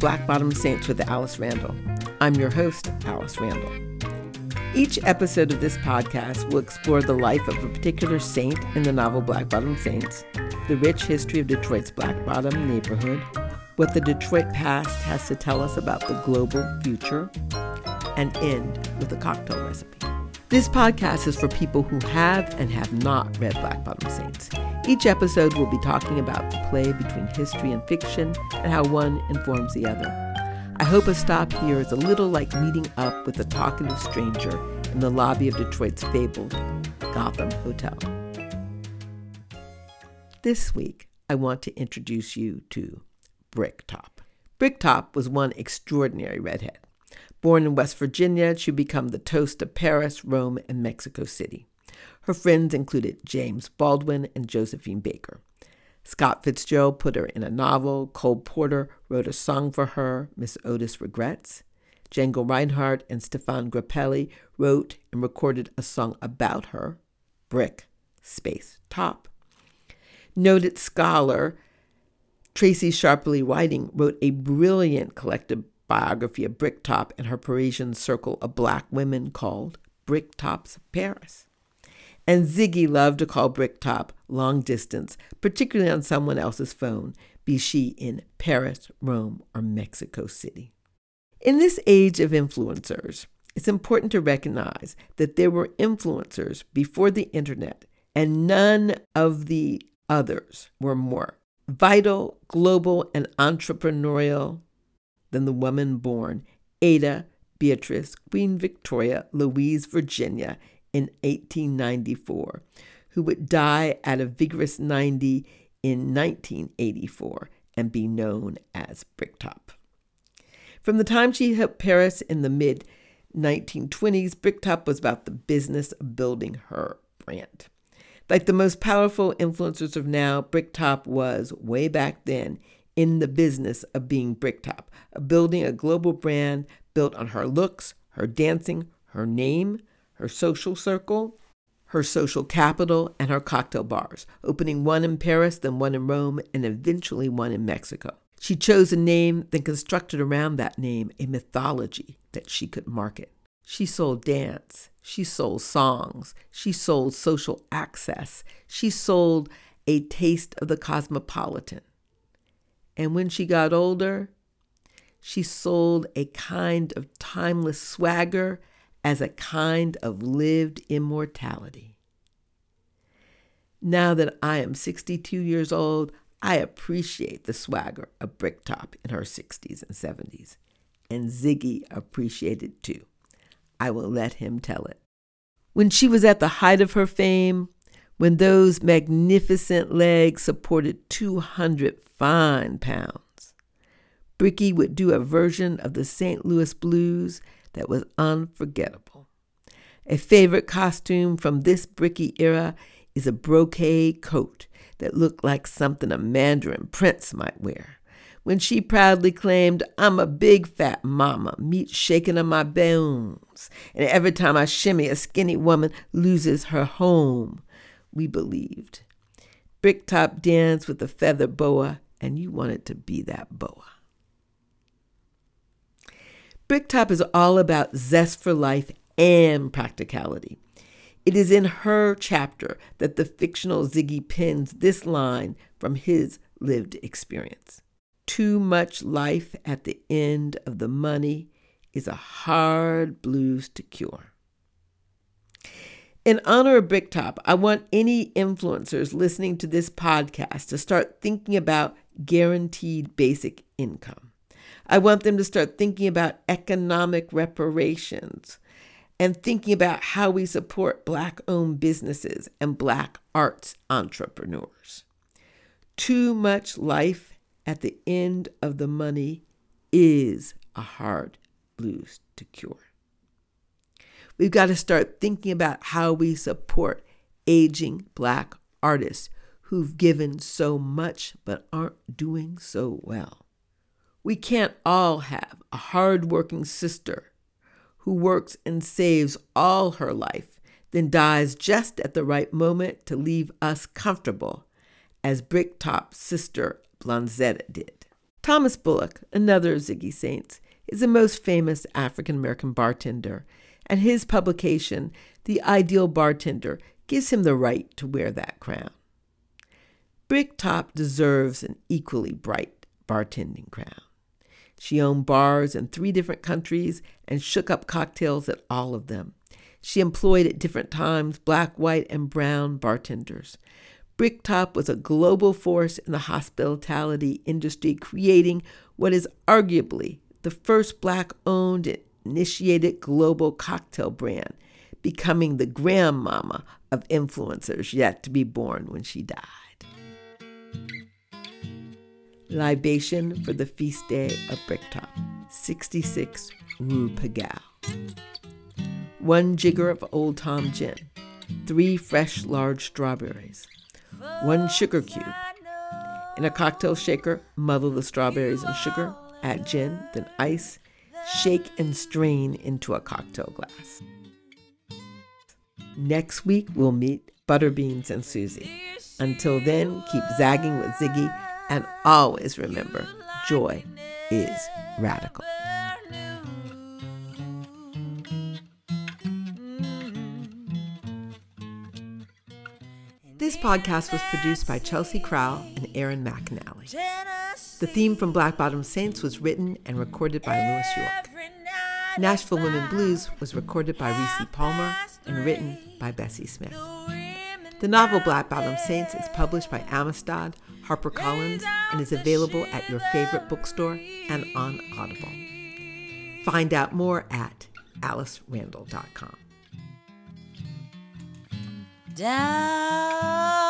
Black Bottom Saints with Alice Randall. I'm your host, Alice Randall. Each episode of this podcast will explore the life of a particular saint in the novel Black Bottom Saints, the rich history of Detroit's Black Bottom neighborhood, what the Detroit past has to tell us about the global future, and end with a cocktail recipe. This podcast is for people who have and have not read Black Bottom Saints. Each episode will be talking about the play between history and fiction and how one informs the other. I hope a stop here is a little like meeting up with a talkative stranger in the lobby of Detroit's fabled Gotham Hotel. This week, I want to introduce you to Bricktop. Bricktop was one extraordinary redhead. Born in West Virginia, she would become the toast of Paris, Rome, and Mexico City. Her friends included James Baldwin and Josephine Baker. Scott Fitzgerald put her in a novel. Cole Porter wrote a song for her, Miss Otis Regrets. Django Reinhardt and Stephane Grappelli wrote and recorded a song about her, Bricktop. Noted scholar Tracy Sharpley Whiting wrote a brilliant collective biography of Bricktop and her Parisian circle of Black women called Bricktop's Paris. And Ziggy loved to call Bricktop long distance, particularly on someone else's phone, be she in Paris, Rome, or Mexico City. In this age of influencers, it's important to recognize that there were influencers before the internet, and none of the others were more vital, global, and entrepreneurial than the woman born Ada Beatrice Queen Victoria Louise Virginia in 1894, who would die at a vigorous 90 in 1984 and be known as Bricktop. From the time she hit Paris in the mid-1920s, Bricktop was about the business of building her brand. Like the most powerful influencers of now, Bricktop was, way back then, in the business of being Bricktop, of building a global brand built on her looks, her dancing, her name, her social circle, her social capital, and her cocktail bars, opening one in Paris, then one in Rome, and eventually one in Mexico. She chose a name, then constructed around that name a mythology that she could market. She sold dance. She sold songs. She sold social access. She sold a taste of the cosmopolitan. And when she got older, she sold a kind of timeless swagger as a kind of lived immortality. Now that I am 62 years old, I appreciate the swagger of Bricktop in her 60s and 70s. And Ziggy appreciated it too. I will let him tell it. When she was at the height of her fame, when those magnificent legs supported 200 fine pounds, Bricky would do a version of the St. Louis Blues that was unforgettable. A favorite costume from this Bricky era is a brocade coat that looked like something a Mandarin prince might wear. When she proudly claimed, "I'm a big fat mama, meat shaking on my bones, and every time I shimmy, a skinny woman loses her home," we believed. Bricktop danced with a feather boa, and you wanted to be that boa. Bricktop is all about zest for life and practicality. It is in her chapter that the fictional Ziggy pins this line from his lived experience. "Too much life at the end of the money is a hard blues to cure." In honor of Bricktop, I want any influencers listening to this podcast to start thinking about guaranteed basic income. I want them to start thinking about economic reparations and thinking about how we support Black-owned businesses and Black arts entrepreneurs. Too much life at the end of the money is a hard blues to cure. We've got to start thinking about how we support aging Black artists who've given so much but aren't doing so well. We can't all have a hardworking sister who works and saves all her life, then dies just at the right moment to leave us comfortable, as Bricktop's sister Blonzetta did. Thomas Bullock, another of Ziggy Saints, is the most famous African-American bartender, and his publication, The Ideal Bartender, gives him the right to wear that crown. Bricktop deserves an equally bright bartending crown. She owned bars in 3 different countries and shook up cocktails at all of them. She employed at different times black, white, and brown bartenders. Bricktop was a global force in the hospitality industry, creating what is arguably the first black-owned and initiated global cocktail brand, becoming the grandmama of influencers yet to be born when she died. Libation for the feast day of Bricktop, 66 Rue Pigalle. 1 jigger of Old Tom Gin, 3 fresh large strawberries, 1 sugar cube. In a cocktail shaker, muddle the strawberries and sugar, add gin, then ice, shake and strain into a cocktail glass. Next week, we'll meet Butterbeans and Susie. Until then, keep zagging with Ziggy, and always remember, joy is radical. This podcast was produced by Chelsea Crowell and Erin McNally. The theme from Black Bottom Saints was written and recorded by Louis York. Nashville Women Blues was recorded by Recy Palmer and written by Bessie Smith. The novel Black Bottom Saints is published by Amistad, HarperCollins, and is available at your favorite bookstore and on Audible. Find out more at alicerandall.com. Down.